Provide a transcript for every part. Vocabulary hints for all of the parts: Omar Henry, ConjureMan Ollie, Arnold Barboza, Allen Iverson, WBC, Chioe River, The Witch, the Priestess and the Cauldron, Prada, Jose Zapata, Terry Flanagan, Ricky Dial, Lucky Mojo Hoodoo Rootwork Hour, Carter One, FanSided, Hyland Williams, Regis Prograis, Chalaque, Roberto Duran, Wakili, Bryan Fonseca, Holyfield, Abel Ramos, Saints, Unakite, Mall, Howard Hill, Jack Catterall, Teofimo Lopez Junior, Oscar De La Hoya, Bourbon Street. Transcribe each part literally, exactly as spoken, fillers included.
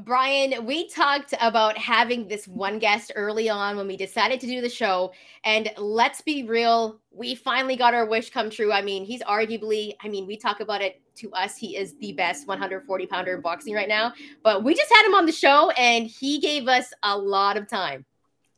Brian, we talked about having this one guest early on when we decided to do the show, and let's be real, we finally got our wish come true. I mean, he's arguably, I mean, we talk about it to us, he is the best one forty pounder in boxing right now, but we just had him on the show, and he gave us a lot of time.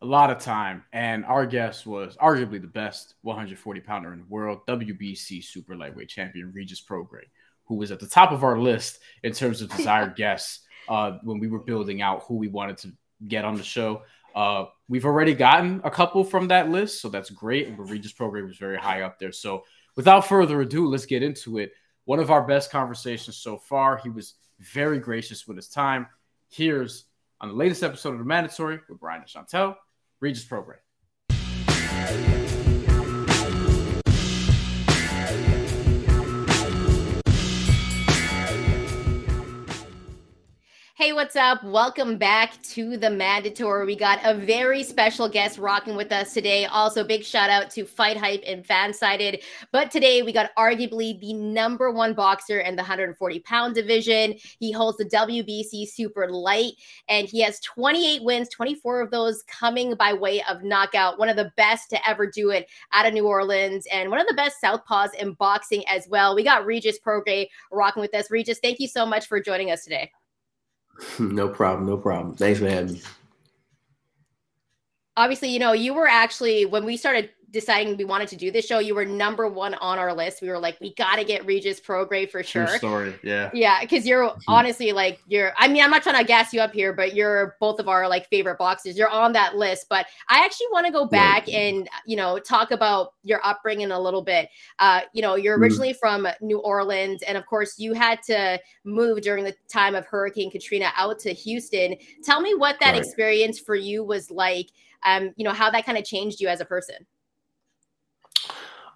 A lot of time, and our guest was arguably the best one forty pounder in the world, W B C super lightweight champion Regis Prograis, who was at the top of our list in terms of desired guests. Uh, when we were building out who we wanted to get on the show. Uh, we've already gotten a couple from that list, so that's great. And Regis Prograis was very high up there. So without further ado, let's get into it. One of our best conversations so far. He was very gracious with his time. Here's on the latest episode of The Mandatory with Brian and Chantel, Regis Prograis. Hey, what's up? Welcome back to The Mandatory. We got a very special guest rocking with us today. Also, big shout out to Fight Hype and Fansided. But today we got arguably the number one boxer in the one forty pound division. He holds the W B C super light, and he has twenty-eight wins, twenty-four of those coming by way of knockout. One of the best to ever do it out of New Orleans, and one of the best southpaws in boxing as well. We got Regis Prograis rocking with us. Regis, thank you so much for joining us today. No problem. No problem. Thanks for having me. Obviously, you know, you were actually, when we started deciding we wanted to do this show, you were number one on our list. We were like, we got to get Regis Prograis for sure. True story. Yeah. Yeah. Cause you're honestly like, you're, I mean, I'm not trying to gas you up here, but you're both of our like favorite boxers. You're on that list, but I actually want to go back yeah. and, you know, talk about your upbringing a little bit. Uh, you know, you're originally mm. from New Orleans, and of course you had to move during the time of Hurricane Katrina out to Houston. Tell me what that right. experience for you was like, um, you know, how that kind of changed you as a person.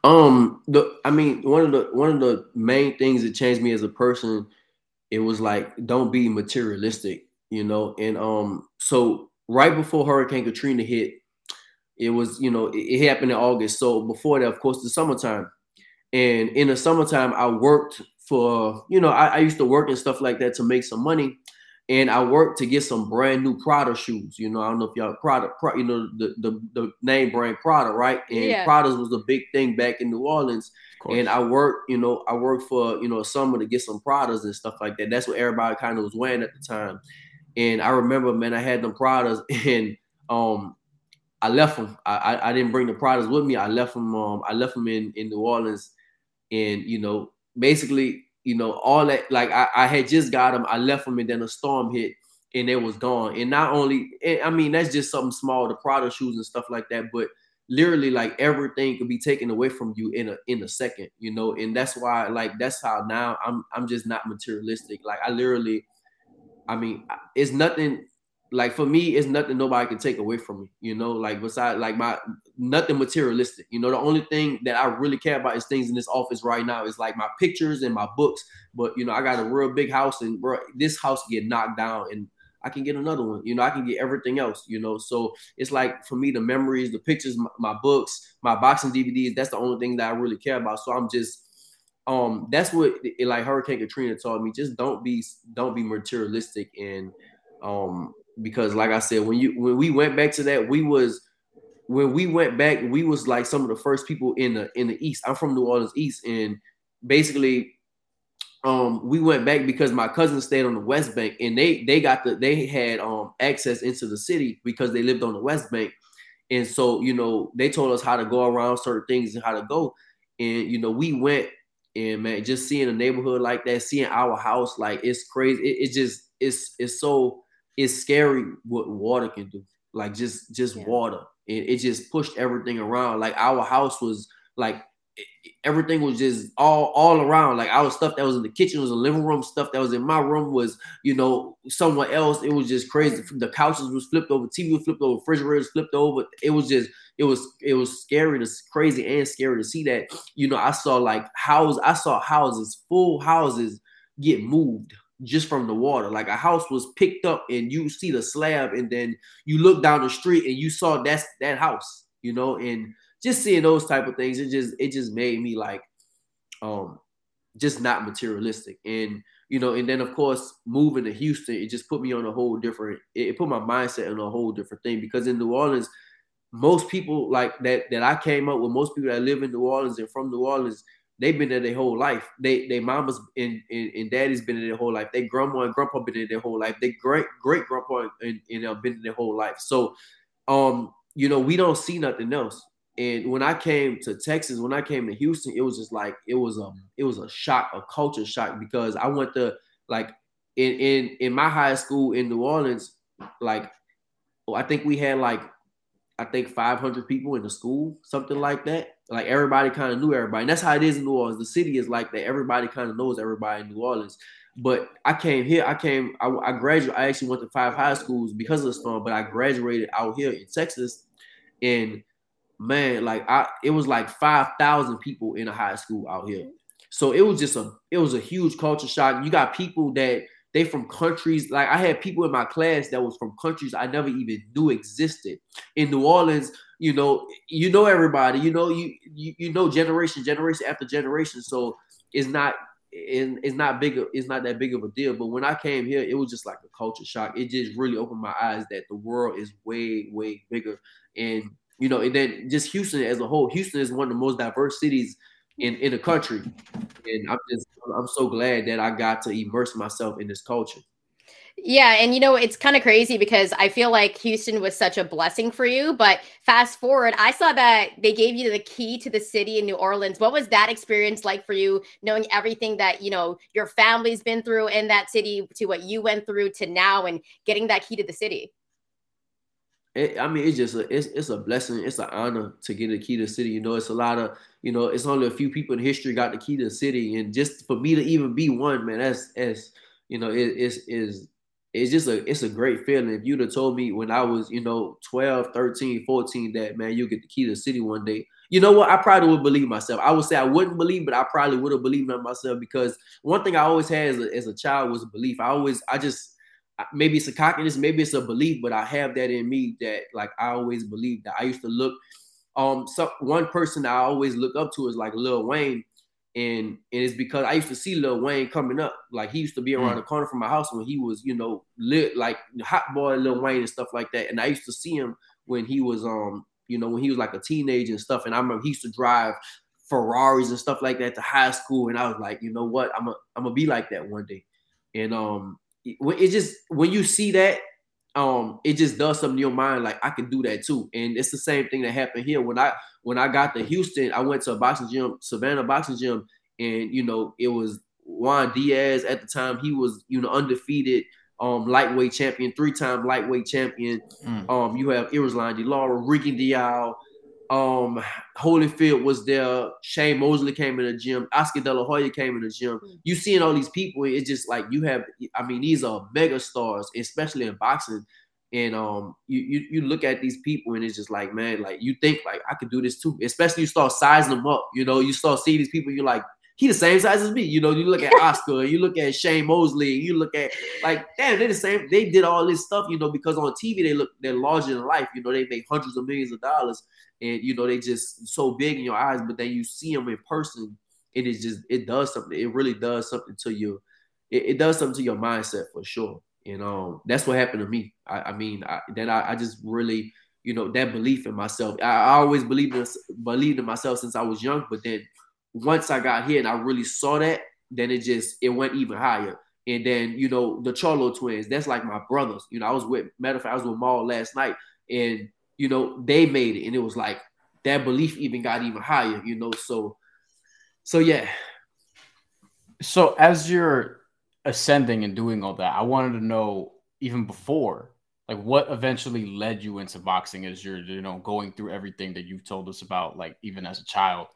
Um, the I mean, one of the one of the main things that changed me as a person, it was like, don't be materialistic, you know. And um, so right before Hurricane Katrina hit, it was, you know, it, it happened in August. So before that, of course, the summertime. And in the summertime, I worked for, you know, I, I used to work and stuff like that to make some money. And I worked to get some brand new Prada shoes. You know, I don't know if y'all Prada, Prada you know, the, the, the name brand Prada, right? And yeah. Prada's was a big thing back in New Orleans. And I worked, you know, I worked for, you know, a summer to get some Pradas and stuff like that. That's what everybody kind of was wearing at the time. And I remember, man, I had them Pradas, and um, I left them. I, I, I didn't bring the Pradas with me. I left them. Um, I left them in, in New Orleans, and you know, basically. You know, all that, like I, I had just got them, I left them, and then a storm hit and it was gone. And not only, I mean, that's just something small, the Prada shoes and stuff like that, but literally like everything could be taken away from you in a in a second, you know. And that's why, like, that's how now I'm I'm just not materialistic. Like I literally, I mean, it's nothing, like for me, it's nothing nobody can take away from me, you know, like besides like my, nothing materialistic. You know, the only thing that I really care about is things in this office right now is like my pictures and my books. But, you know, I got a real big house, and bro, this house get knocked down and I can get another one. You know, I can get everything else, you know. So it's like for me, the memories, the pictures, my, my books, my boxing D V Ds, that's the only thing that I really care about. So I'm just, um, that's what it, like Hurricane Katrina taught me. Just don't be, don't be materialistic. And, um, because like I said, when you, when we went back to that, we was, when we went back, we was like some of the first people in the, in the East. I'm from New Orleans East. And basically, um, we went back because my cousins stayed on the West Bank, and they, they got the, they had, um, access into the city because they lived on the West Bank. And so, you know, they told us how to go around certain things and how to go. And, you know, we went, and man, just seeing a neighborhood like that, seeing our house, like it's crazy. It, it just, it's, it's so, it's scary what water can do. Like just, just yeah. water. And it just pushed everything around. Like our house was like everything was just all all around. Like, our stuff that was in the kitchen was in the living room. Stuff that was in my room was, you know, somewhere else. It was just crazy. The couches was flipped over, T V was flipped over, refrigerators flipped over. It was just, it was, it was scary, to crazy and scary to see that. You know, I saw like houses, I saw houses, full houses get moved just from the water. Like, a house was picked up and you see the slab, and then you look down the street and you saw that's that house, you know, and just seeing those type of things, it just it just made me like, um, just not materialistic. And, you know, and then of course moving to Houston, it just put me on a whole different, it put my mindset on a whole different thing. Because in New Orleans, most people like that that I came up with, most people that live in New Orleans and from New Orleans, they've been there their whole life. They, they mamas and, and, and daddy's been there their whole life. They grandma and grandpa been there their whole life. They great great grandpa and, and uh, been there their whole life. So, um, you know, we don't see nothing else. And when I came to Texas, when I came to Houston, it was just like, it was a, it was a shock, a culture shock, because I went to, like, in, in, in my high school in New Orleans, like, I think we had like, I think five hundred people in the school, something like that. Like, everybody kind of knew everybody. And that's how it is in New Orleans. The city is like that. Everybody kind of knows everybody in New Orleans. But I came here, I came, I, I graduated, I actually went to five high schools because of the storm, but I graduated out here in Texas. And man, like, I, it was like five thousand people in a high school out here. So it was just a, it was a huge culture shock. You got people that they from countries. Like, I had people in my class that was from countries I never even knew existed. In New Orleans, you know, you know, everybody, you know, you, you, you know, generation, generation after generation. So it's not, it's not big. It's not that big of a deal. But when I came here, it was just like a culture shock. It just really opened my eyes that the world is way, way bigger. And, you know, and then just Houston as a whole. Houston is one of the most diverse cities in, in the country. And I'm just, I'm so glad that I got to immerse myself in this culture. Yeah. And, you know, it's kind of crazy because I feel like Houston was such a blessing for you. But fast forward, I saw that they gave you the key to the city in New Orleans. What was that experience like for you, knowing everything that, you know, your family's been through in that city, to what you went through to now, and getting that key to the city? It, I mean, it's just a, it's it's a blessing. It's an honor to get a key to the city. You know, it's a lot of, you know, it's only a few people in history got the key to the city, and just for me to even be one, man, that's that's you know, it, it's is it's just a it's a great feeling. If you'd have told me when I was, you know, twelve, thirteen, fourteen that, man, you get the key to the city one day, you know what? I probably would believe myself. I would say I wouldn't believe, but I probably would have believed in myself, because one thing I always had as a, as a child was belief. I always I just. Maybe it's a cockiness, maybe it's a belief, but I have that in me that, like, I always believed that. I used to look, um, so one person I always look up to is like Lil Wayne, and, and it's because I used to see Lil Wayne coming up. Like, he used to be around mm. the corner from my house when he was, you know, lit, like Hot Boy Lil Wayne and stuff like that. And I used to see him when he was, um, you know, when he was like a teenager and stuff. And I remember he used to drive Ferraris and stuff like that to high school. And I was like, you know what, I'm a, I'm gonna be like that one day. And um. It just, when you see that, um, it just does something to your mind. Like, I can do that too. And it's the same thing that happened here. When I when I got to Houston, I went to a boxing gym, Savannah Boxing Gym, and, you know, it was Juan Diaz at the time. He was, you know, undefeated, um, lightweight champion, three-time lightweight champion. Mm. Um, you have Irrasline De Laura, Ricky Dial, um, Holyfield was there. Shane Mosley came in the gym. Oscar De La Hoya came in the gym. You seeing all these people, it's just like you have, I mean, these are mega stars, especially in boxing. And, um, you, you, you look at these people and it's just like, man, like, you think like, I could do this too. Especially you start sizing them up, you know, you start seeing these people, you're like, he the same size as me. You know, you look at Oscar, you look at Shane Mosley, you look at, like, damn, they're the same. They did all this stuff, you know, because on T V, they look, they're larger than life. You know, they make hundreds of millions of dollars. And, you know, they just so big in your eyes, but then you see them in person, it is just, it does something. It really does something to you. It, it does something to your mindset for sure. You know, that's what happened to me. I, I mean, I, then I, I just really, you know, that belief in myself. I, I always believed in, believed in myself since I was young, but then once I got here and I really saw that, then it just, it went even higher. And then, you know, the Charlo twins, that's like my brothers. You know, I was with, matter of fact, I was with Mall last night, and you know, they made it, and it was like that belief even got even higher, you know, so, so yeah. So as you're ascending and doing all that, I wanted to know even before, like, what eventually led you into boxing as you're, you know, going through everything that you've told us about, like, even as a child.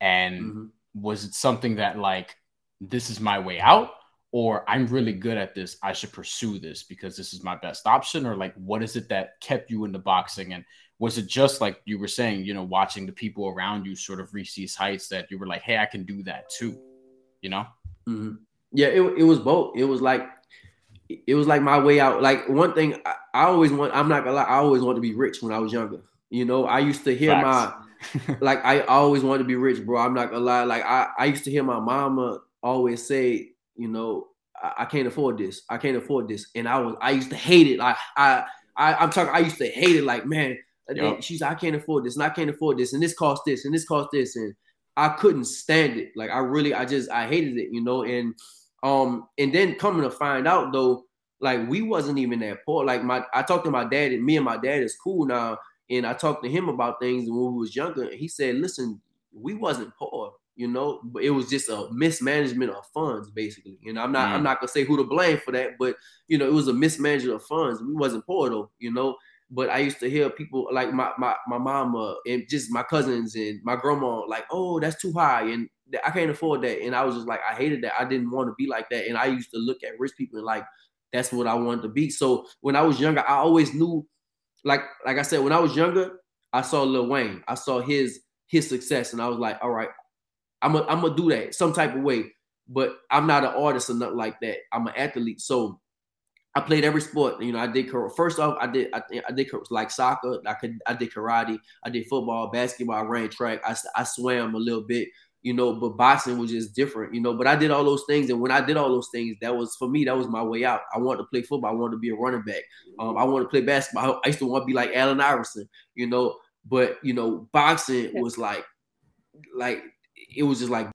And mm-hmm. was it something that like, this is my way out, or I'm really good at this, I should pursue this because this is my best option? Or like, what is it that kept you into boxing? And was it just like you were saying, you know, watching the people around you sort of reach these heights that you were like, hey, I can do that too, you know? Mm-hmm. Yeah, it it was both. It was like, it was like my way out. Like one thing I, I always want, I'm not gonna lie, I always wanted to be rich when I was younger. You know, I used to hear Facts. my, like, I always wanted to be rich, bro. I'm not gonna lie. Like I, I used to hear my mama always say, you know, I, I can't afford this. I can't afford this. And I was, I used to hate it. Like I, I, I'm talking, I used to hate it. Like, man, yep. she's, I can't afford this and I can't afford this. And this cost this and this cost this. And I couldn't stand it. Like I really, I just, I hated it, you know? And, um, and then coming to find out though, like we wasn't even that poor. Like my, I talked to my dad, and me and my dad is cool now. And I talked to him about things when we was younger. And he said, listen, we wasn't poor, you know, but it was just a mismanagement of funds, basically. And I'm not, mm. I'm not gonna say who to blame for that, but you know, it was a mismanagement of funds. We wasn't poor though, you know. But I used to hear people like my my my mama and just my cousins and my grandma like, oh, that's too high, and I can't afford that. And I was just like, I hated that. I didn't want to be like that. And I used to look at rich people and like, that's what I wanted to be. So when I was younger, I always knew, like like I said, when I was younger, I saw Lil Wayne. I saw his his success, and I was like, all right, I'm a, I'm gonna do that some type of way. But I'm not an artist or nothing like that. I'm an athlete, so. I played every sport. You know, I did first off, I did I, I did like soccer. I could I did karate. I did football, basketball. I ran track. I, I swam a little bit. You know, but boxing was just different. You know, but I did all those things. And when I did all those things, that was for me. That was my way out. I wanted to play football. I wanted to be a running back. Um, I wanted to play basketball. I used to want to be like Allen Iverson. You know, but you know, boxing was like, like it was just like.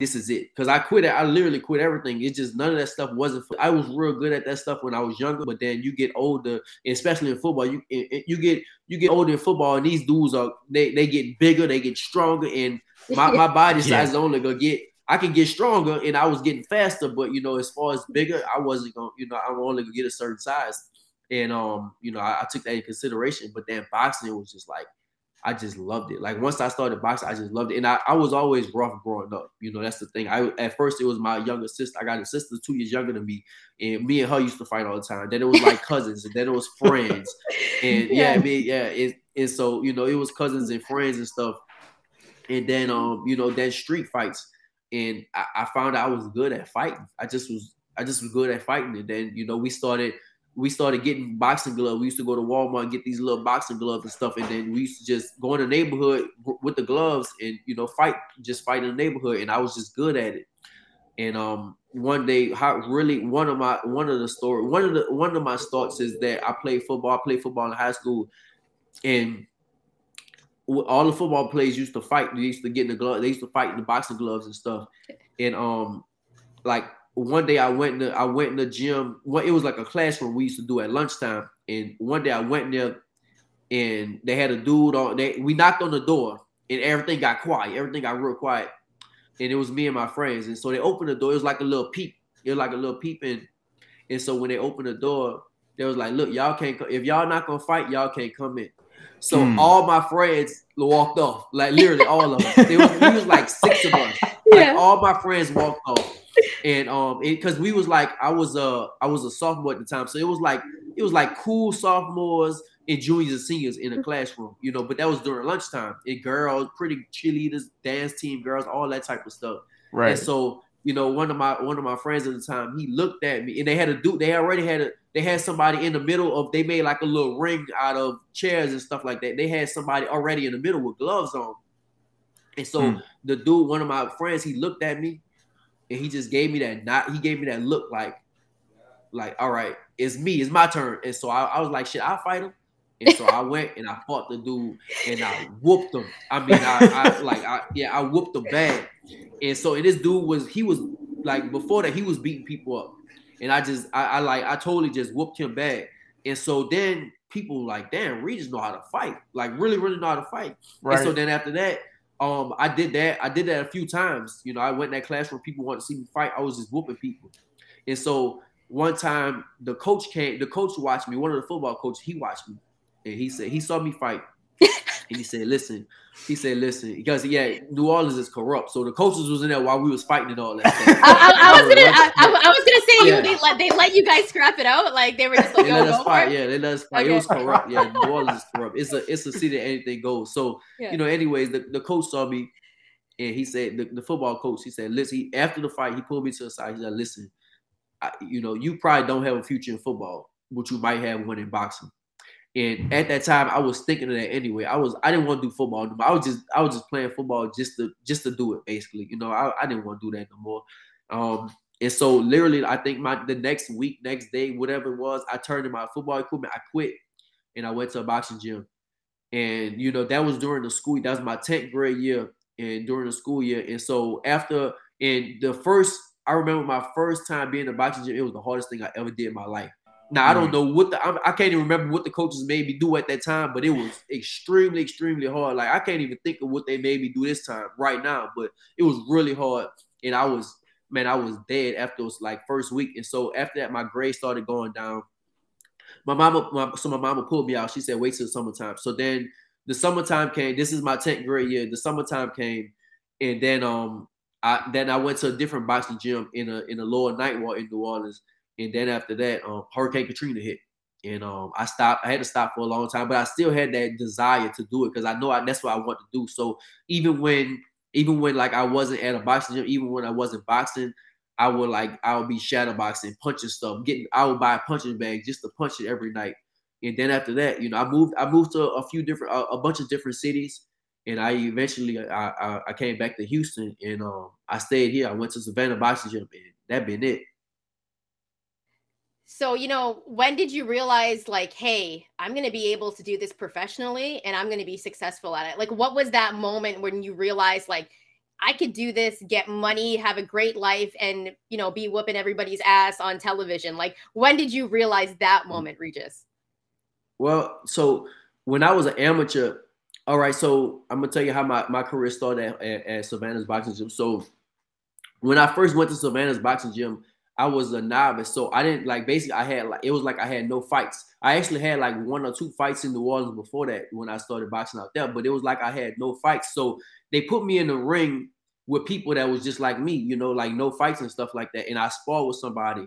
This is it. Because I quit it. I literally quit everything. It's just none of that stuff wasn't for, I was real good at that stuff when I was younger, but then you get older, especially in football, you you get you get older in football, and these dudes are they, they get bigger, they get stronger, and my, my body size yeah. is only gonna get, I can get stronger, and I was getting faster, but you know, as far as bigger, I wasn't gonna, you know, I'm only gonna get a certain size. And um, you know, I, I took that in consideration, but then boxing was just like, I just loved it. Like once I started boxing, I just loved it. And I, I was always rough growing up. You know, that's the thing. I at first it was my younger sister. I got a sister two years younger than me. And me and her used to fight all the time. Then it was like cousins and then it was friends. And yeah, yeah, me, yeah. It, and so, you know, it was cousins and friends and stuff. And then um, you know, then street fights. And I, I found out I was good at fighting. I just was I just was good at fighting. And then, you know, we started We started getting boxing gloves. We used to go to Walmart and get these little boxing gloves and stuff. And then we used to just go in the neighborhood with the gloves and, you know, fight, just fight in the neighborhood. And I was just good at it. And um, one day, how really one of my one of the story, one of the one of my thoughts is that I played football. I played football in high school, and all the football players used to fight. They used to get in the glove. They used to fight in the boxing gloves and stuff. And um, like. One day I went in the, I went in the gym. Well, it was like a classroom we used to do at lunchtime. And one day I went in there and they had a dude on. They, we knocked on the door and everything got quiet. Everything got real quiet. And it was me and my friends. And so they opened the door. It was like a little peep. It was like a little peep in. And so when they opened the door, they was like, look, y'all can't come. If y'all not going to fight, y'all can't come in. So mm. all my friends walked off. Like literally all of us. It was, it was like six of us. Yeah. Like all my friends walked off. And um, because we was like, I was a I was a sophomore at the time, so it was like it was like cool sophomores and juniors and seniors in a classroom, you know. But that was during lunchtime. And girls, pretty cheerleaders, dance team girls, all that type of stuff. Right. And so you know, one of my one of my friends at the time, he looked at me, and they had a dude. They already had a they had somebody in the middle of. They made like a little ring out of chairs and stuff like that. They had somebody already in the middle with gloves on. And so hmm. the dude, one of my friends, he looked at me. And he just gave me that not. He gave me that look, like, like, all right, it's me, it's my turn. And so I, I was like, shit, I'll fight him. And so I went and I fought the dude and I whooped him. I mean, I, I like, I yeah, I whooped him bad. And so and this dude was, he was like, before that, he was beating people up, and I just, I, I like, I totally just whooped him bad. And so then people were like, damn, Regis know how to fight, like really, really know how to fight. Right. And so then after that. Um, I did that. I did that a few times. You know, I went in that classroom. People wanted to see me fight. I was just whooping people. And so one time the coach came, the coach watched me. One of the football coaches, he watched me. And he said, he saw me fight. And he said, listen, he said, listen, because yeah, New Orleans is corrupt. So the coaches was in there while we was fighting and all that. I, I, I was gonna, I, I, I was gonna say, yeah. you, they let they let you guys scrap it out, like they were just like, oh, go for it. Yeah, they let us fight. Okay. It was corrupt. Yeah, New Orleans is corrupt. It's a, it's a city that anything goes. So yeah. you know, anyways, the, the coach saw me, and he said, the, the football coach, he said, listen. He, after the fight, he pulled me to the side. He said, listen, I, you know, you probably don't have a future in football, which you might have one in boxing. And at that time, I was thinking of that anyway. I was, I didn't want to do football anymore. I was just, I was just playing football just to, just to do it, basically. You know, I, I didn't want to do that no more. Um, and so, literally, I think my the next week, next day, whatever it was, I turned in my football equipment. I quit, and I went to a boxing gym. And you know, that was during the school. That was my tenth grade year, and during the school year. And so, after, and the first, I remember my first time being in a boxing gym. It was the hardest thing I ever did in my life. Now, I don't know what the – I can't even remember what the coaches made me do at that time, but it was extremely, extremely hard. Like, I can't even think of what they made me do this time right now, but it was really hard. And I was – man, I was dead after those, like, first week. And so after that, my grades started going down. My mama my, – so my mama pulled me out. She said, wait till the summertime. So then the summertime came. This is my tenth grade year. The summertime came, and then um, I then I went to a different boxing gym in a in a lower night wall in New Orleans. And then after that, um, Hurricane Katrina hit, and um, I stopped. I had to stop for a long time, but I still had that desire to do it because I know I, that's what I want to do. So even when, even when like I wasn't at a boxing gym, even when I wasn't boxing, I would like I would be shadowboxing, punching stuff, getting. I would buy a punching bag just to punch it every night. And then after that, you know, I moved. I moved to a few different, a, a bunch of different cities, and I eventually I, I, I came back to Houston, and um, I stayed here. I went to Savannah Boxing Gym, and that been it. So, you know, when did you realize like, hey, I'm going to be able to do this professionally and I'm going to be successful at it? Like, what was that moment when you realized like, I could do this, get money, have a great life and, you know, be whooping everybody's ass on television? Like, when did you realize that moment, Regis? Well, so when I was an amateur, all right, so I'm going to tell you how my, my career started at, at, at Savannah's Boxing Gym. So when I first went to Savannah's Boxing Gym, I was a novice, so I didn't, like, basically, I had, like, it was like I had no fights. I actually had, like, one or two fights in New Orleans before that when I started boxing out there, but it was like I had no fights. So they put me in the ring with people that was just like me, you know, like, no fights and stuff like that, and I sparred with somebody,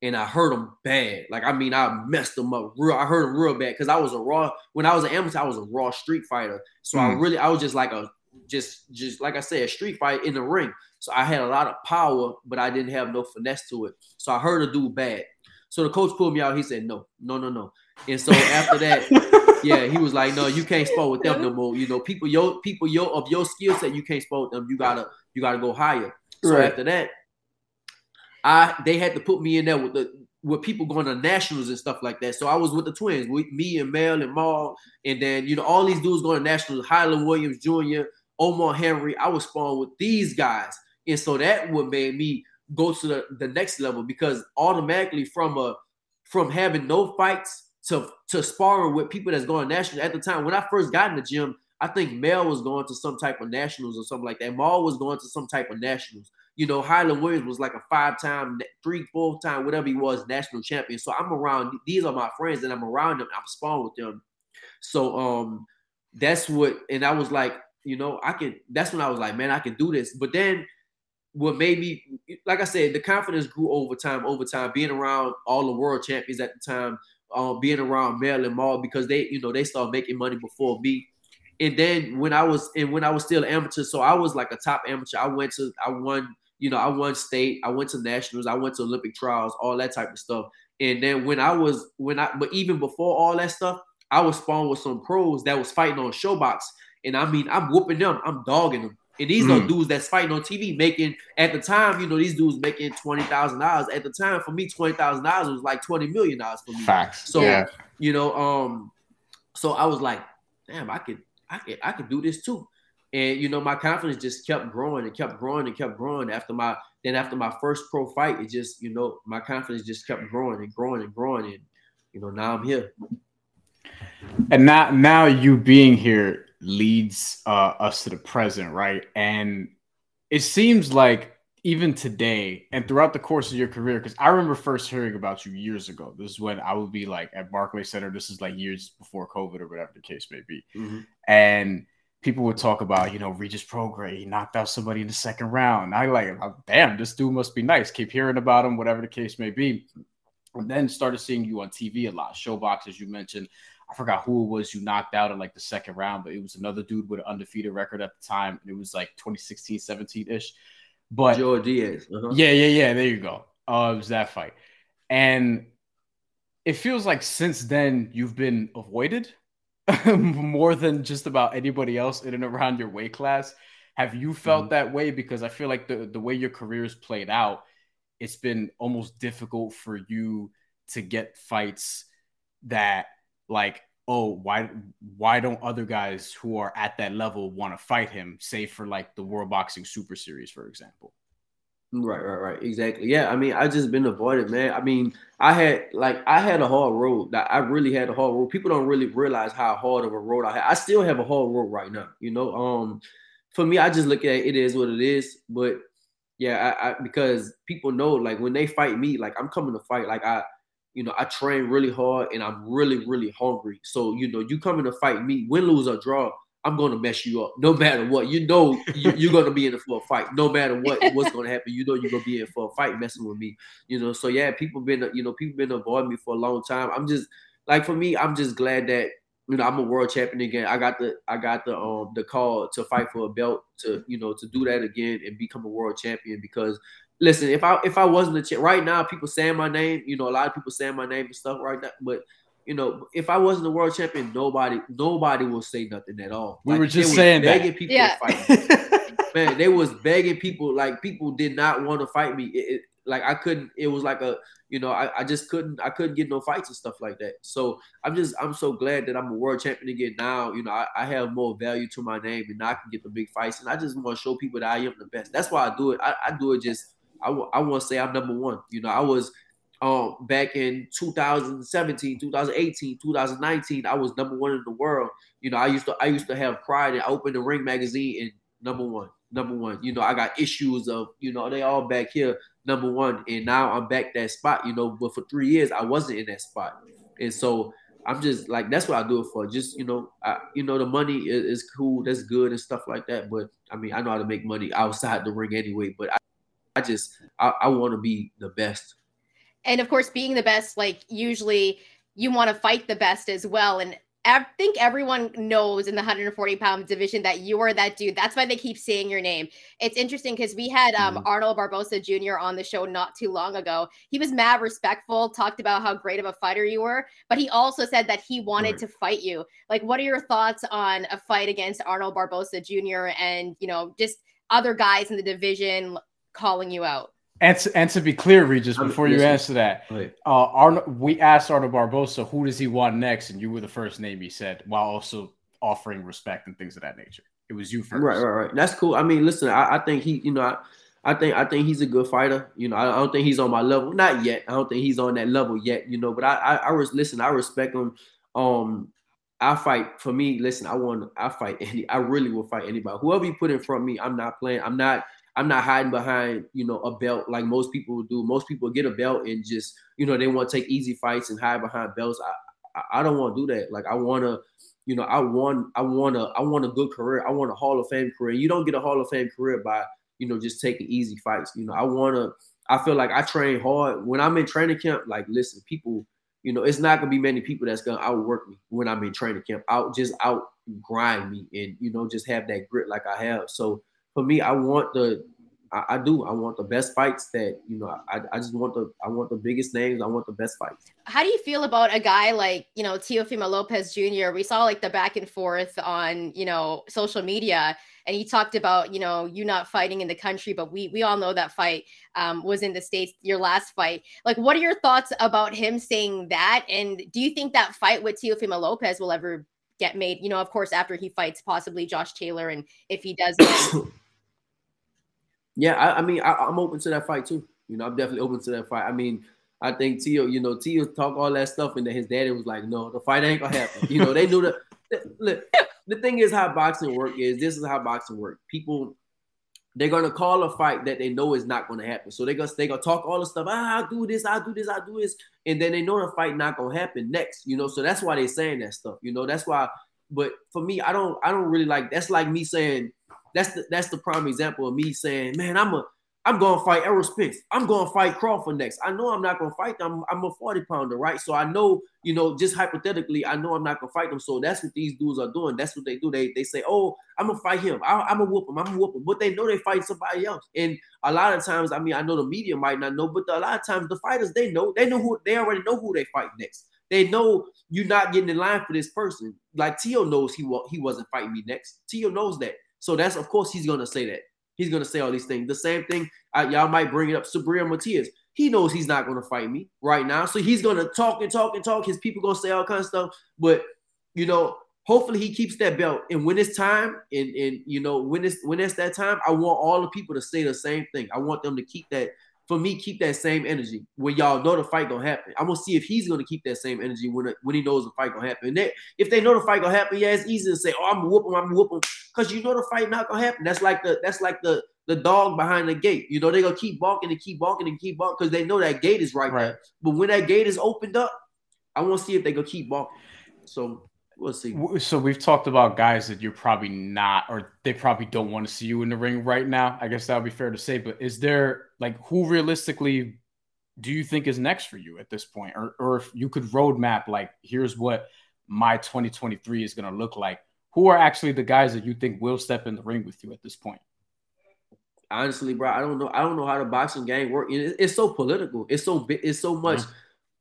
and I hurt them bad. Like, I mean, I messed them up real. I hurt them real bad because I was a raw – when I was an amateur, I was a raw street fighter. So mm. I really – I was just like a – Just, just like I said, a street fight in the ring. So I had a lot of power, but I didn't have no finesse to it. So I heard a dude bad. So the coach pulled me out. He said, no, no, no, no. And so after that, yeah, he was like, no, you can't spar with them no more. You know, people, your people, your of your skill set, you can't spar with them. You gotta, you gotta go higher. So right. after that, I they had to put me in there with the with people going to nationals and stuff like that. So I was with the twins, with me and Mel and Mall, and then you know all these dudes going to nationals. Hyland Williams Junior Omar Henry, I was sparring with these guys. And so that would made me go to the, the next level because automatically from a from having no fights to, to sparring with people that's going national. At the time, when I first got in the gym, I think Mel was going to some type of nationals or something like that. Maul was going to some type of nationals. You know, Hyland Williams was like a five-time, three, four-time, whatever he was, national champion. So I'm around, these are my friends and I'm around them. I'm sparring with them. So um, that's what, and I was like, you know, I can, that's when I was like, man, I can do this. But then what made me, like I said, the confidence grew over time, over time, being around all the world champions at the time, uh, being around Maryland Mall because they, you know, they started making money before me. And then when I was, and when I was still amateur, so I was like a top amateur. I went to, I won, you know, I won state, I went to nationals, I went to Olympic trials, all that type of stuff. And then when I was, when I, but even before all that stuff, I was sparring with some pros that was fighting on Showbox. And I mean, I'm whooping them. I'm dogging them. And these mm. are dudes that's fighting on T V making, at the time, you know, these dudes making twenty thousand dollars. At the time, for me, twenty thousand dollars was like twenty million dollars for me. Facts. So, yeah. you know, um, so I was like, damn, I could, I could, I could do this too. And, you know, my confidence just kept growing and kept growing and kept growing. After my, then after my first pro fight, it just, you know, my confidence just kept growing and growing and growing. And, you know, now I'm here. And now, now you being here leads uh, us to the present, right? And it seems like even today and throughout the course of your career, because I remember first hearing about you years ago. This is when I would be like at Barclays Center. This is like years before COVID or whatever the case may be. Mm-hmm. And people would talk about, you know, Regis Prograis, he knocked out somebody in the second round. I like, damn, this dude must be nice. Keep hearing about him, whatever the case may be. And then started seeing you on T V a lot. Showbox, as you mentioned. I forgot who it was you knocked out in like the second round, but it was another dude with an undefeated record at the time. It was like twenty sixteen, seventeen-ish. But Joe Diaz. Uh-huh. Yeah, yeah, yeah. There you go. Uh, it was that fight. And it feels like since then you've been avoided more than just about anybody else in and around your weight class. Have you felt mm-hmm. that way? Because I feel like the, the way your career's played out, it's been almost difficult for you to get fights that like, oh, why why don't other guys who are at that level want to fight him, say for like the World Boxing Super Series, for example? Right, right, right. Exactly. Yeah, I mean, I just been avoided, man. I mean, I had like I had a hard road. I really had a hard road. People don't really realize how hard of a road I had. I still have a hard road right now, you know. Um, for me, I just look at it, it is what it is. But yeah, I, I because people know like when they fight me, like I'm coming to fight, like I. You know, I train really hard and I'm really, really hungry. So, you know, you coming to fight me, win, lose, or draw, I'm going to mess you up no matter what. You know you, you're going to be in it for a fight. No matter what, what's going to happen, you know you're going to be in for a fight messing with me. You know, so, yeah, people been, you know, people been avoiding me for a long time. I'm just, like, for me, I'm just glad that, you know, I'm a world champion again. I got the, I got the, um, the call to fight for a belt to, you know, to do that again and become a world champion because, listen, if I if I wasn't a champ right now, people saying my name, you know, a lot of people saying my name and stuff right now. But you know, if I wasn't a world champion, nobody nobody will say nothing at all. We like, were just saying begging that. People yeah. to fight me. Man, they was begging people. Like people did not want to fight me. It, it, like I couldn't. It was like a you know, I, I just couldn't. I couldn't get no fights and stuff like that. So I'm just I'm so glad that I'm a world champion again now. You know, I, I have more value to my name and now I can get the big fights. And I just want to show people that I am the best. That's why I do it. I, I do it just. I, w- I want to say I'm number one. You know, I was um, back in two thousand seventeen, two thousand eighteen, two thousand nineteen. I was number one in the world. You know, I used to I used to have pride and open the Ring magazine and number one, number one. You know, I got issues of, you know, they all back here, number one. And now I'm back that spot, you know, but for three years I wasn't in that spot. And so I'm just like, that's what I do it for. Just, you know, I, you know, the money is, is cool. That's good and stuff like that. But I mean, I know how to make money outside the ring anyway, but I I just, I, I want to be the best. And of course, being the best, like usually you want to fight the best as well. And I think everyone knows in the one forty pound division that you are that dude. That's why they keep saying your name. It's interesting because we had um, mm-hmm. Arnold Barboza Junior on the show not too long ago. He was mad respectful, talked about how great of a fighter you were, but he also said that he wanted right. to fight you. Like, what are your thoughts on a fight against Arnold Barboza Junior and, you know, just other guys in the division calling you out? And to, and to be clear, Regis, before you answer that, uh, Arnold, we asked Arnold Barboza, who does he want next? And you were the first name he said, while also offering respect and things of that nature. It was you first. Right, right, right. That's cool. I mean, listen, I, I think he, you know, I, I think I think he's a good fighter. You know, I, I don't think he's on my level. Not yet. I don't think he's on that level yet, you know, but I, I, I was, listen, I respect him. Um, I fight for me. Listen, I want, I fight any, I really will fight anybody. Whoever you put in front of me, I'm not playing. I'm not. I'm not hiding behind, you know, a belt like most people do. Most people get a belt and just, you know, they want to take easy fights and hide behind belts. I, I, I don't want to do that. Like I want to, you know, I want, I want to, I want a good career. I want a Hall of Fame career. You don't get a Hall of Fame career by, you know, just taking easy fights. You know, I want to. I feel like I train hard when I'm in training camp. Like, listen, people, you know, it's not gonna be many people that's gonna outwork me when I'm in training camp. Out, just out grind me and you know, just have that grit like I have. So. For me, I want the, I, I do, I want the best fights that, you know, I, I just want the, I want the biggest names. I want the best fights. How do you feel about a guy like, you know, Teofimo Lopez Junior? We saw like the back and forth on, you know, social media and he talked about, you know, you not fighting in the country, but we, we all know that fight um, was in the States, your last fight. Like, what are your thoughts about him saying that? And do you think that fight with Teofimo Lopez will ever get made? You know, of course, after he fights possibly Josh Taylor and if he does then- Yeah, I, I mean, I, I'm open to that fight, too. You know, I'm definitely open to that fight. I mean, I think Tio, you know, Tio talk all that stuff, and then his daddy was like, no, the fight ain't going to happen. You know, they knew that. Look, the thing is how boxing work is. This is how boxing work. People they're gonna call a fight that they know is not gonna happen. So they're gonna they gonna talk all the stuff. Ah, I'll do this, I'll do this, I'll do this, and then they know the fight not gonna happen next. You know, so that's why they're saying that stuff. You know, that's why. But for me, I don't I don't really like. That's like me saying that's the that's the prime example of me saying, man, I'm a I'm gonna fight Errol Spence. I'm gonna fight Crawford next. I know I'm not gonna fight them. I'm, I'm a forty pounder, right? So I know, you know, just hypothetically, I know I'm not gonna fight them. So that's what these dudes are doing. That's what they do. They they say, oh, I'm gonna fight him. I, I'm gonna whoop him. I'm gonna whoop him. But they know they fight somebody else. And a lot of times, I mean, I know the media might not know, but a lot of times the fighters they know they know who they already know who they fight next. They know you're not getting in line for this person. Like Tio knows he wa- he wasn't fighting me next. Tio knows that. So that's, of course, he's gonna say that. He's gonna say all these things. The same thing, I, y'all might bring it up. Subriel Matias, he knows he's not gonna fight me right now. So he's gonna talk and talk and talk. His people gonna say all kinds of stuff. But you know, hopefully he keeps that belt. And when it's time, and and you know, when it's when it's that time, I want all the people to say the same thing. I want them to keep that. For me, keep that same energy when y'all know the fight gonna happen. I'm gonna see if he's gonna keep that same energy when when he knows the fight gonna happen. And they, if they know the fight gonna happen, yeah, it's easy to say, oh, I'm gonna whoop him, I'm gonna whoop him, because you know the fight not gonna happen. That's like the that's like the the dog behind the gate. You know, they're gonna keep barking and keep barking and keep barking because they know that gate is right, right there. But when that gate is opened up, I wanna see if they gonna keep barking. So we'll see. So we've talked about guys that you're probably not, or they probably don't want to see you in the ring right now. I guess that would be fair to say. But is there, like, who realistically do you think is next for you at this point? Or, or if you could roadmap, like, here's what my twenty twenty-three is going to look like. Who are actually the guys that you think will step in the ring with you at this point? Honestly, bro, I don't know. I don't know how the boxing game works. It's, it's so political. It's so it's so much. Mm-hmm.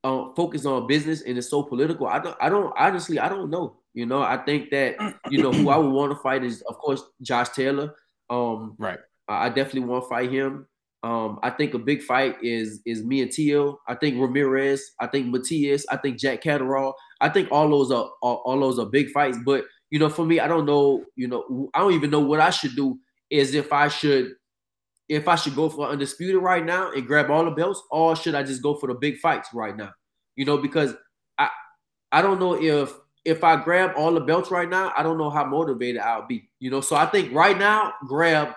Uh, focus on business, and it's so political. I don't, I don't, honestly, I don't know. You know, I think that, you know, who I would want to fight is, of course, Josh Taylor. Um, right. I definitely want to fight him. Um, I think a big fight is is me and Tio. I think Ramirez. I think Matias. I think Jack Catterall. I think all those are, are all those are big fights. But you know, for me, I don't know. You know, I don't even know what I should do. Is if I should. If I should go for Undisputed right now and grab all the belts, or should I just go for the big fights right now? You know, because I I don't know if if I grab all the belts right now, I don't know how motivated I'll be. You know, so I think right now, grab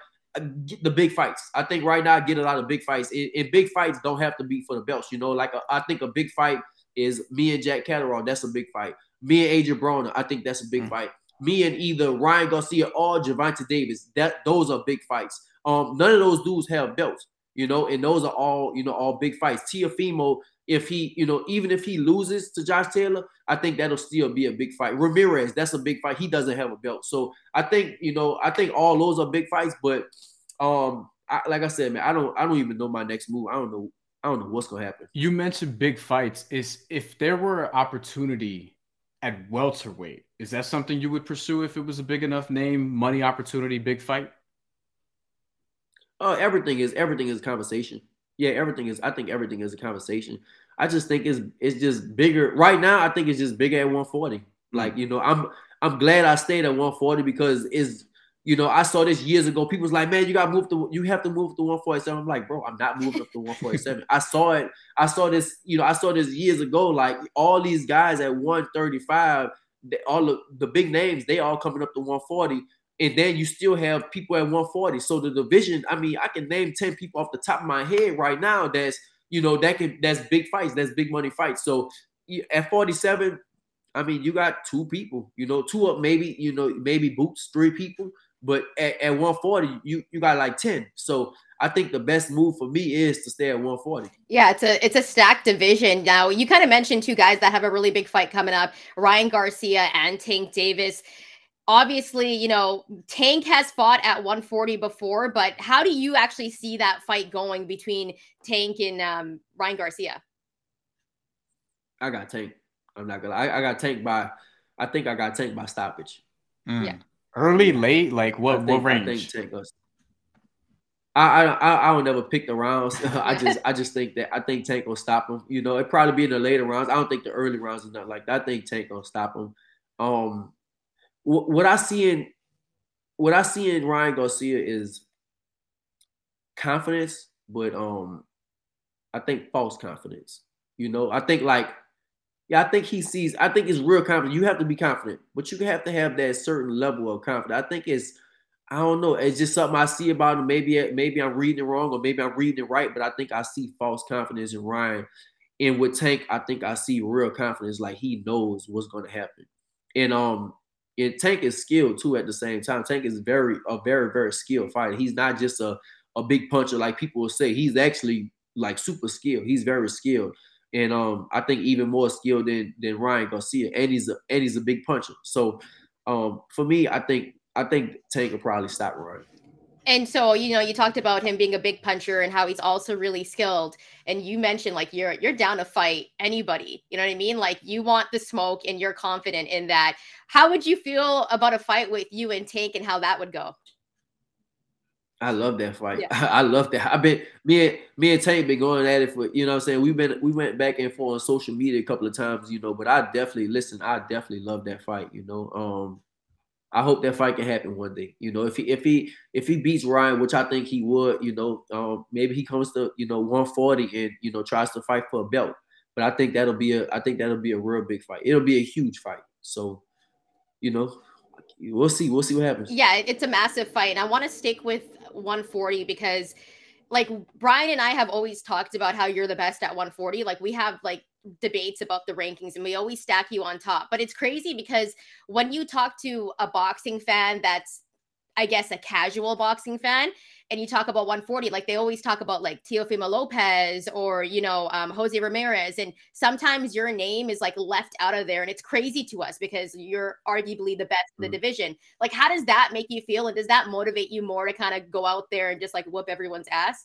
get the big fights. I think right now, get a lot of big fights. And, and big fights don't have to be for the belts. You know, like a, I think a big fight is me and Jack Catterall. That's a big fight. Me and Adrian Broner, I think that's a big mm-hmm. fight. Me and either Ryan Garcia or Gervonta Davis, that those are big fights. Um, none of those dudes have belts, you know, and those are all, you know, all big fights. Teofimo, if he, you know, even if he loses to Josh Taylor, I think that'll still be a big fight. Ramirez, that's a big fight. He doesn't have a belt. So I think, you know, I think all those are big fights, but um, I, like I said, man, I don't, I don't even know my next move. I don't know. I don't know what's going to happen. You mentioned big fights. Is if there were an opportunity at welterweight, is that something you would pursue if it was a big enough name, money, opportunity, big fight? Uh, everything is everything is a conversation. Yeah, everything is. I think everything is a conversation. I just think it's it's just bigger right now. I think it's just bigger at one forty. Mm-hmm. Like, you know, I'm I'm glad I stayed at one forty because it's, you know, I saw this years ago. People was like, man, you got to move to you have to move to one forty-seven. I'm like, bro, I'm not moving up to one forty-seven. I saw it. I saw this. You know, I saw this years ago. Like all these guys at one thirty-five, they, all of the big names, they all coming up to one forty. And then you still have people at one forty. So the division, I mean, I can name ten people off the top of my head right now that's, you know, that can that's big fights, that's big money fights. So at forty-seven, I mean, you got two people, you know, two up maybe, you know, maybe Boots, three people. But at, at one forty, you, you got like ten. So I think the best move for me is to stay at one forty. Yeah, it's a it's a stacked division. Now, you kind of mentioned two guys that have a really big fight coming up, Ryan Garcia and Tank Davis. Obviously, you know, Tank has fought at one forty before, but how do you actually see that fight going between Tank and um, Ryan Garcia? I got Tank. I'm not gonna. I, I got Tank by. I think I got Tank by stoppage. Mm. Yeah. Early, late, like what? Think, what range? I think Tank goes. I I I don't never pick the rounds. I just I just think that I think Tank will stop him. You know, it probably be in the later rounds. I don't think the early rounds is nothing like that. I think Tank gonna stop him. Um. What I see in what I see in Ryan Garcia is confidence, but um, I think false confidence. You know, I think like, yeah, I think he sees. I think it's real confidence. You have to be confident, but you have to have that certain level of confidence. I think it's I don't know. It's just something I see about him. Maybe, maybe I'm reading it wrong, or maybe I'm reading it right, but I think I see false confidence in Ryan. And with Tank, I think I see real confidence. Like, he knows what's going to happen. And um, and Tank is skilled, too, at the same time. Tank is very, a very, very skilled fighter. He's not just a, a big puncher like people will say. He's actually, like, super skilled. He's very skilled. And um, I think even more skilled than than Ryan Garcia. And he's a, and he's a big puncher. So um, for me, I think I think Tank will probably stop Ryan. And so, you know, you talked about him being a big puncher and how he's also really skilled. And you mentioned, like, you're you're down to fight anybody. You know what I mean? Like, you want the smoke and you're confident in that. How would you feel about a fight with you and Tank and how that would go? I love that fight. Yeah. I, I love that. I've been me and me and Tank been going at it for, you know what I'm saying? We've been we went back and forth on social media a couple of times, you know, but I definitely listen, I definitely love that fight, you know. Um I hope that fight can happen one day. You know, if he if he if he beats Ryan, which I think he would, you know, um, maybe he comes to, you know, one forty and, you know, tries to fight for a belt. But I think that'll be a I think that'll be a real big fight. It'll be a huge fight. So, you know, we'll see. We'll see what happens. Yeah, it's a massive fight. And I want to stick with one forty because, like, Brian and I have always talked about how you're the best at one forty. Like, we have, like, debates about the rankings and we always stack you on top, but it's crazy because when you talk to a boxing fan that's, I guess, a casual boxing fan, and you talk about one forty, like, they always talk about, like, Teofimo Lopez or, you know, um, Jose Ramirez, and sometimes your name is, like, left out of there, and it's crazy to us because you're arguably the best mm-hmm. in the division. Like, how does that make you feel, and does that motivate you more to kind of go out there and just, like, whoop everyone's ass?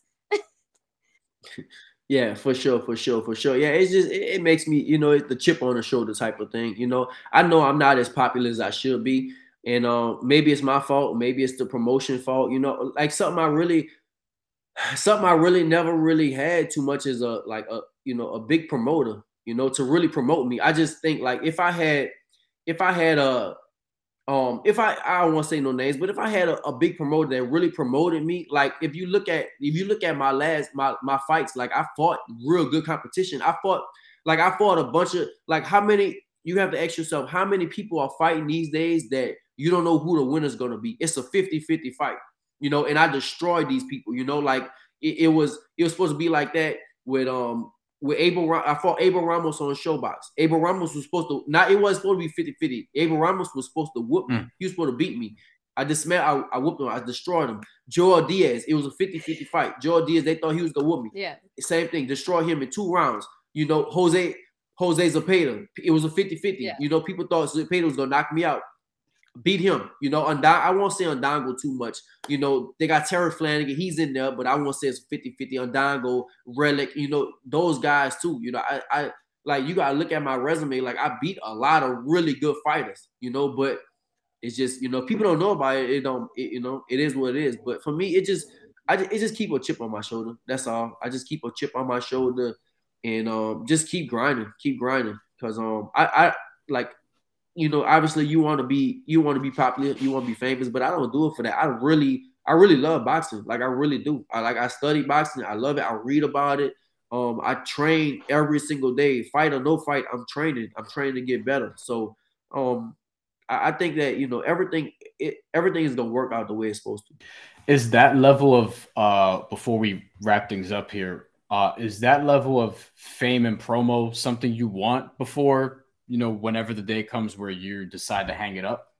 Yeah, for sure, for sure, for sure. Yeah, it's just, it, it makes me, you know, it's the chip on the shoulder type of thing. You know, I know I'm not as popular as I should be. And um, maybe it's my fault. Maybe it's the promotion fault. You know, like, something I really, something I really never really had too much as a, like a, you know, a big promoter, you know, to really promote me. I just think, like, if I had, if I had a, um, if I, I don't want to say no names, but if I had a, a big promoter that really promoted me, like, if you look at, if you look at my last, my, my fights, like, I fought real good competition. I fought, like, I fought a bunch of, like, how many, you have to ask yourself, how many people are fighting these days that you don't know who the winner's going to be? It's a fifty-fifty fight, you know, and I destroyed these people, you know, like, it, it was, it was supposed to be like that with, um, with Abel, I fought Abel Ramos on Showbox. Abel Ramos was supposed to, not, it wasn't supposed to be fifty-fifty. Abel Ramos was supposed to whoop me. Mm. He was supposed to beat me. I dismantled, I, I whooped him. I destroyed him. Joe Diaz, it was a fifty-fifty fight. Joe Diaz, they thought he was going to whoop me. Yeah. Same thing, destroy him in two rounds. You know, Jose, Jose Zapata, it was a fifty-fifty. Yeah. You know, people thought Zapata was going to knock me out. Beat him, you know, Undang- I won't say Undango too much. You know, they got Terry Flanagan. He's in there, but I won't say it's fifty-fifty. Undango, Relic, you know, those guys too. You know, I, I like, you got to look at my resume. Like, I beat a lot of really good fighters, you know, but it's just, you know, people don't know about it. It don't, it, you know, it is what it is. But for me, it just, I just, it just keep a chip on my shoulder. That's all. I just keep a chip on my shoulder and um, just keep grinding, keep grinding. Cause um, I, I like, you know, obviously you want to be, you want to be popular, you want to be famous, but I don't do it for that. I really, I really love boxing. Like, I really do. I like, I study boxing. I love it. I read about it. Um, I train every single day, fight or no fight. I'm training, I'm training to get better. So um, I, I think that, you know, everything, it, everything is going to work out the way it's supposed to. Is that level of, uh, before we wrap things up here, uh, is that level of fame and promo something you want before, you know, whenever the day comes where you decide to hang it up?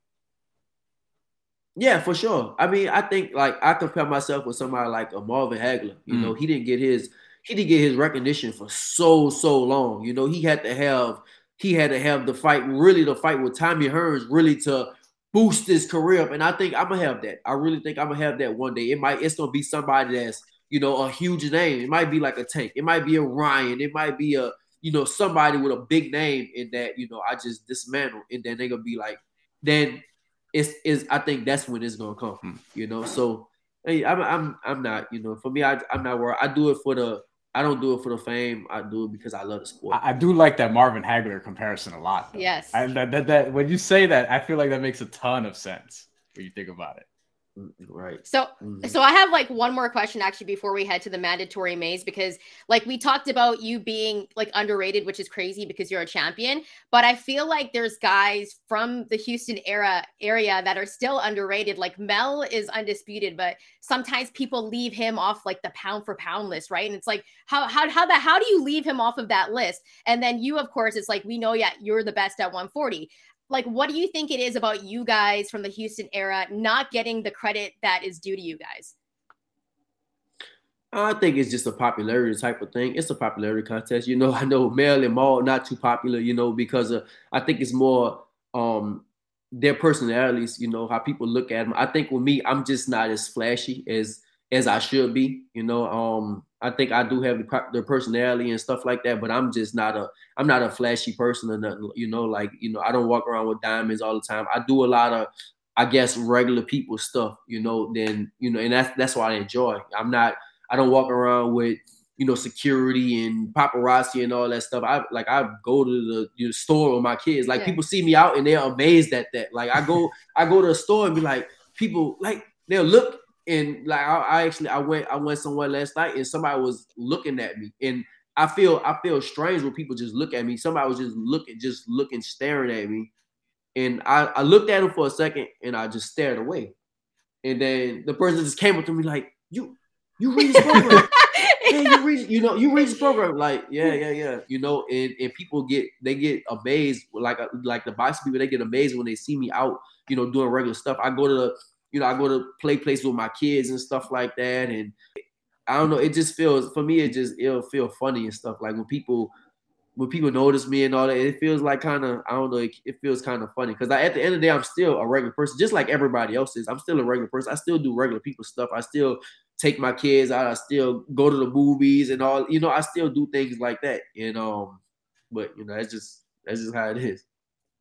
Yeah, for sure. I mean, I think, like, I compare myself with somebody like a Marvin Hagler. You mm. know, he didn't get his, he didn't get his recognition for so, so long. You know, he had to have, he had to have the fight, really the fight with Tommy Hearns really to boost his career up. And I think I'm going to have that. I really think I'm going to have that one day. It might, it's going to be somebody that's, you know, a huge name. It might be like a Tank. It might be a Ryan. It might be a, you know, somebody with a big name in that, you know, I just dismantle, and then they're going to be like, then it's, is I think that's when it's going to come from, you know? So hey, I'm, I'm, I'm not, you know, for me, I, I'm not worried. I do it for the, I don't do it for the fame. I do it because I love the sport. I, I do like that Marvin Hagler comparison a lot, though. Yes. I, that, that, that, when you say that, I feel like that makes a ton of sense when you think about it. Right. So, mm-hmm. so I have like one more question actually before we head to the mandatory maze, because like we talked about you being like underrated, which is crazy because you're a champion, but I feel like there's guys from the Houston era area that are still underrated. Like Mel is undisputed, but sometimes people leave him off like the pound for pound list. Right. And it's like, how, how, how that, how do you leave him off of that list? And then you, of course, it's like, we know, yeah, you're the best at one forty. Like, what do you think it is about you guys from the Houston era not getting the credit that is due to you guys? I think it's just a popularity type of thing. It's a popularity contest. You know, I know Mel and Mall not too popular, you know, because of, I think it's more um, their personalities, you know, how people look at them. I think with me, I'm just not as flashy as as I should be, you know. Um, I think I do have the, the personality and stuff like that, but I'm just not a I'm not a flashy person or nothing, you know. Like, you know, I don't walk around with diamonds all the time. I do a lot of, I guess, regular people stuff, you know. Then, you know, and that's that's what I enjoy. I'm not I don't walk around with, you know, security and paparazzi and all that stuff. I like I go to the, you know, store with my kids. Like, yeah. People see me out and they're amazed at that. Like I go I go to a store and be like, people like they'll look. And like I, I actually I went I went somewhere last night and somebody was looking at me, and I feel I feel strange when people just look at me. Somebody was just looking just looking staring at me, and I, I looked at him for a second and I just stared away, and then the person just came up to me like, you you read this program, hey, you read you know you read this program, like yeah yeah yeah you know, and and people get they get amazed, like like the boxing people, they get amazed when they see me out, you know, doing regular stuff. I go to the You know, I go to play places with my kids and stuff like that. And I don't know, it just feels, for me, it just, it'll feel funny and stuff. Like when people, when people notice me and all that, it feels like kind of, I don't know, it, it feels kind of funny. Because at the end of the day, I'm still a regular person, just like everybody else is. I'm still a regular person. I still do regular people stuff. I still take my kids out. I still go to the movies and all, you know, I still do things like that. And, um, but, you know, that's just, that's just how it is.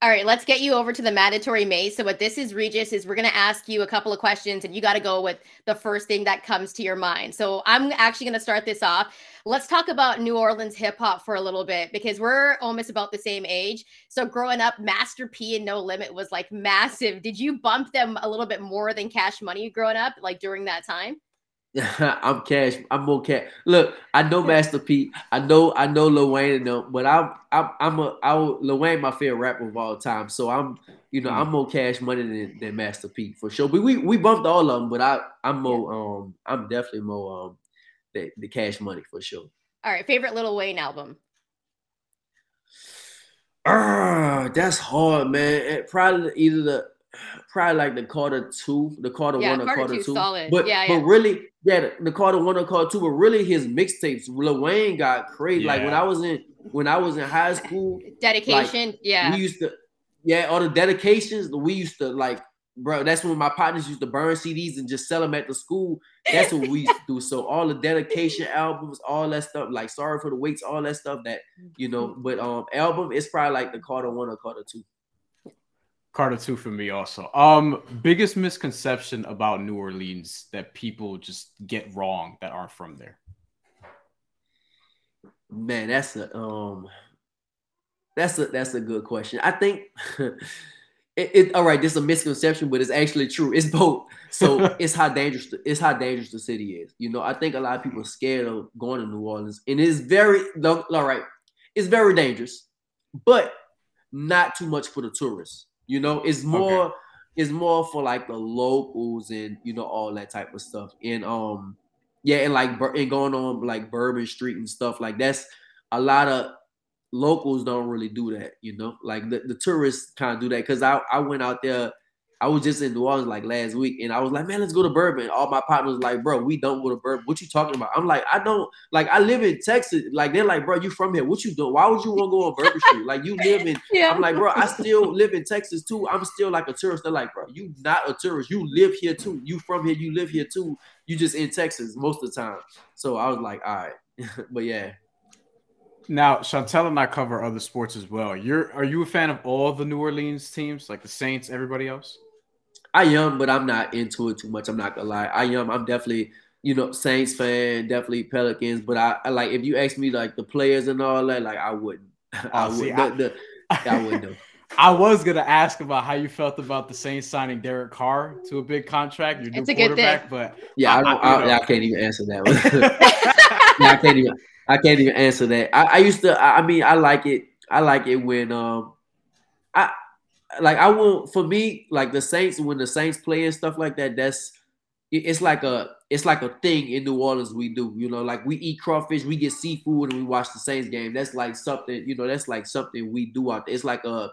All right, let's get you over to the mandatory maze. So what this is, Regis, is we're going to ask you a couple of questions, and you got to go with the first thing that comes to your mind. So I'm actually going to start this off. Let's talk about New Orleans hip-hop for a little bit, because we're almost about the same age. So growing up, Master P and No Limit was, like, massive. Did you bump them a little bit more than Cash Money growing up, like, during that time? I'm Cash. I'm more Cash. Look, I know Master P. I know I know Lil Wayne and them, but I'm I'm I'm a I Lil Wayne my favorite rapper of all time. So I'm you know I'm more Cash Money than, than Master P for sure. But we, we bumped all of them, but I I'm more um I'm definitely more um the, the Cash Money for sure. All right, favorite Lil Wayne album. Ah, uh, that's hard, man. It probably either the. Probably like the Carter Two, the Carter yeah, One or Carter, Carter Two, two. Solid. But yeah, yeah. but really, yeah, the, the Carter One or Carter Two. But really, his mixtapes, Lil Wayne got crazy. Yeah. Like when I was in when I was in high school, dedication. Like, yeah, we used to, yeah, all the dedications. We used to like, bro. That's when my partners used to burn C Ds and just sell them at the school. That's what we used to do. So all the dedication albums, all that stuff, like Sorry for the Waits, all that stuff. That you know, but um, album it's probably like the Carter One or Carter Two. Carter Two for me also. Um, biggest misconception about New Orleans that people just get wrong that aren't from there. Man, that's a um, that's a that's a good question. I think it, it all right. This is a misconception, but it's actually true. It's both. So it's how dangerous the, it's how dangerous the city is. You know, I think a lot of people are scared of going to New Orleans, and it's very all right. It's very dangerous, but not too much for the tourists. You know, it's more, okay. it's more for like the locals and, you know, all that type of stuff. And, um, yeah. And like, and going on like Bourbon Street and stuff like that's a lot of locals don't really do that. You know, like the, the tourists kind of do that. Cause I, I went out there, I was just in New Orleans like last week and I was like, man, let's go to Bourbon. All my partners were like, bro, we don't go to Bourbon. What you talking about? I'm like, I don't like, I live in Texas. Like, they're like, bro, you from here. What you doing? Why would you want to go on Bourbon Street? Like you live in, yeah. I'm like, bro, I still live in Texas too. I'm still like a tourist. They're like, bro, you not a tourist. You live here too. You from here. You live here too. You just in Texas most of the time. So I was like, all right, but yeah. Now, Chantel and I cover other sports as well. You're, are you a fan of all the New Orleans teams, like the Saints, everybody else? I am, but I'm not into it too much. I'm not gonna lie. I am. I'm definitely, you know, Saints fan, definitely Pelicans. But I, I like if you ask me like the players and all that, like I wouldn't. I oh, wouldn't. See, the, I, the, I wouldn't. I was going to ask about how you felt about the Saints signing Derek Carr to a big contract. Your new it's a quarterback, good thing. But yeah, I, I, I, I, I can't even answer that one. yeah, I can't even, I can't even answer that. I, I used to, I, I mean, I like it. I like it when, um, I like, I won't, for me, like the Saints, when the Saints play and stuff like that, that's, it's like a, it's like a thing in New Orleans we do, you know, like we eat crawfish, we get seafood and we watch the Saints game. That's like something, you know, that's like something we do out there. It's like a,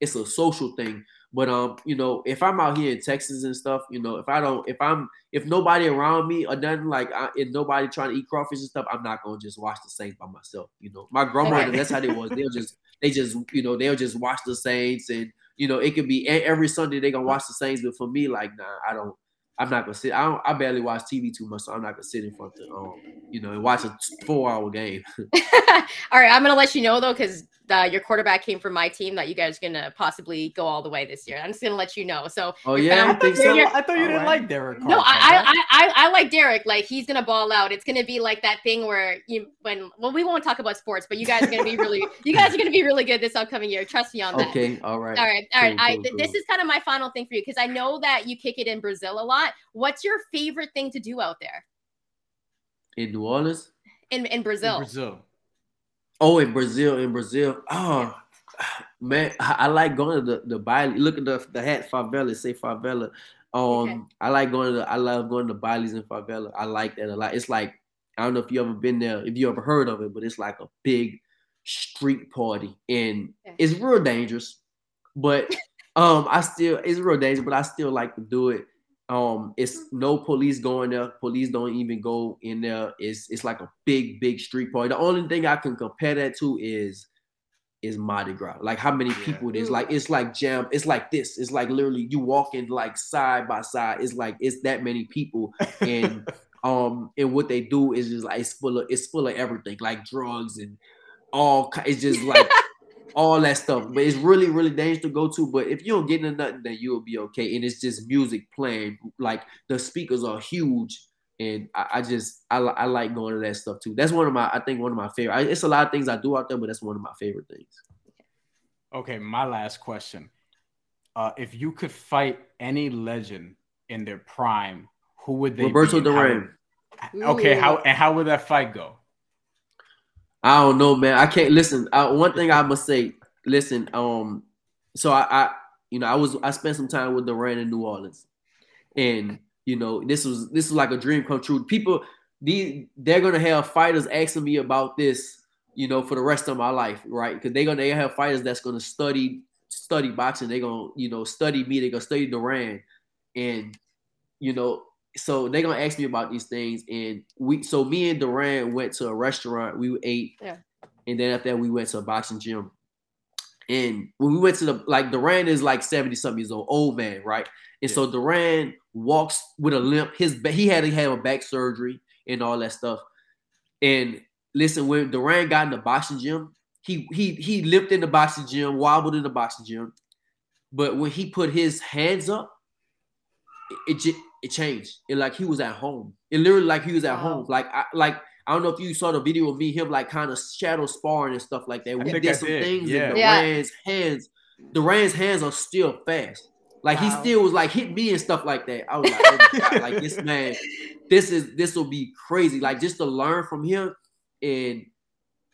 it's a social thing. But, um, you know, if I'm out here in Texas and stuff, you know, if I don't, if I'm, if nobody around me or nothing, like, I, if nobody trying to eat crawfish and stuff, I'm not going to just watch the Saints by myself, you know. My grandma, okay. that's how they was. They'll just, they just, you know, they'll just watch the Saints and, you know, it could be every Sunday they're going to watch the Saints. But for me, like, nah, I don't, I'm not going to sit. I don't, I barely watch T V too much, so I'm not going to sit in front of, um, you know, and watch a four-hour game. All right, I'm going to let you know, though, because uh, your quarterback came from my team that you guys are going to possibly go all the way this year. I'm just going to let you know. So, oh, yeah? I, I, think so. I thought you all didn't right. like Derek. Carr, no, I, I, I, I like Derek. Like, he's going to ball out. It's going to be like that thing where you – when well, we won't talk about sports, but you guys are going to be really – you guys are going to be really good this upcoming year. Trust me on that. Okay, all right. All right, all right. Cool, I, cool, cool. This is kind of my final thing for you because I know that you kick it in Brazil a lot. What's your favorite thing to do out there? In New Orleans? In in Brazil. In Brazil. Oh, in Brazil, in Brazil. Oh, man, I like going to the, the baile. Look at the, the hat, favela, say favela. Um, okay. I like going to, I love going to bailes in favela. I like that a lot. It's like, I don't know if you ever been there, if you ever heard of it, but it's like a big street party. And okay. it's real dangerous, but um, I still, it's real dangerous, but I still like to do it. Um, it's no police going there. Police don't even go in there. It's it's like a big, big street party. The only thing I can compare that to is is Mardi Gras. Like how many people yeah. it is. Like it's like jam. It's like this. It's like literally you walking like side by side. It's like it's that many people. And um, and what they do is just like it's full of it's full of everything, like drugs and all. It's just like. All that stuff, but it's really, really dangerous to go to. But if you don't get into nothing, then you'll be okay. And it's just music playing. Like the speakers are huge, and I, I just I, I like going to that stuff too. That's one of my I think one of my favorite. I, it's a lot of things I do out there, but that's one of my favorite things. Okay, my last question: uh, if you could fight any legend in their prime, who would they? Roberto Duran. Okay, how and how would that fight go? I don't know, man. I can't listen. I, one thing I must say, listen. Um, so I, I, you know, I was I spent some time with Duran in New Orleans, and you know, this was this was like a dream come true. People, these they're gonna have fighters asking me about this, you know, for the rest of my life, right? Because they're gonna they have fighters that's gonna study study boxing. They're gonna you know study me. They're gonna study Duran, and you know. So they're gonna ask me about these things, and we. So me and Duran went to a restaurant. We ate, yeah. and then after that, we went to a boxing gym. And when we went to the like, Duran is like seventy something years old, old man, right? And yeah. so Duran walks with a limp. His he had to have a back surgery and all that stuff. And listen, when Duran got in the boxing gym, he he he limped in the boxing gym, wobbled in the boxing gym. But when he put his hands up, it, it just It changed. It like he was at home. It literally like he was at wow. home. Like I like I don't know if you saw the video of me him like kind of shadow sparring and stuff like that. We did I some did. things. Yeah. And Duran's yeah. hands, Duran's hands are still fast. Like wow. he still was like hit me and stuff like that. I was like, oh my God, like this man, this is this will be crazy. Like just to learn from him, and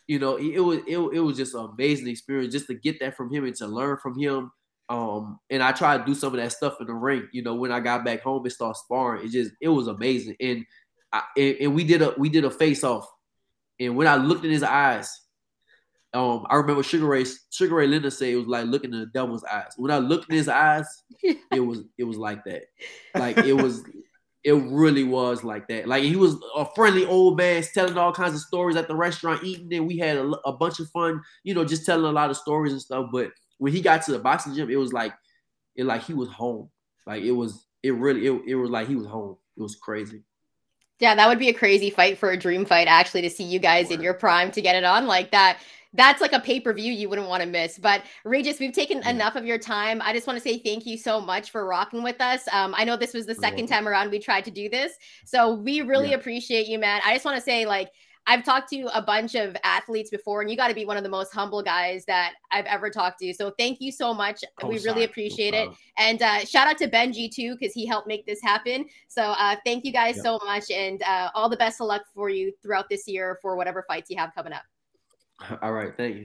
you know it, it was it, it was just an amazing experience just to get that from him and to learn from him. Um, and I tried to do some of that stuff in the ring, you know, when I got back home and started sparring, it just, it was amazing. And I, and, and we did a, we did a face off. And when I looked in his eyes, um, I remember Sugar Ray, Sugar Ray Leonard said it was like looking in the devil's eyes. When I looked in his eyes, it was, it was like that. Like it was, it really was like that. Like he was a friendly old man telling all kinds of stories at the restaurant eating. And we had a, a bunch of fun, you know, just telling a lot of stories and stuff, but when he got to the boxing gym, it was like, it like he was home. Like it was, it really, it, it was like he was home. It was crazy. Yeah, that would be a crazy fight for a dream fight, actually, to see you guys in your prime to get it on like that. That's like a pay-per-view you wouldn't want to miss. But Regis, we've taken yeah. enough of your time. I just want to say thank you so much for rocking with us. Um, I know this was the second time around we tried to do this. So we really yeah. appreciate you, man. I just want to say like, I've talked to a bunch of athletes before, and you got to be one of the most humble guys that I've ever talked to. So thank you so much. Oh, we sorry. really appreciate no it. And uh, shout out to Benji too, because he helped make this happen. So uh, thank you guys yep. so much. And uh, all the best of luck for you throughout this year for whatever fights you have coming up. All right. Thank you.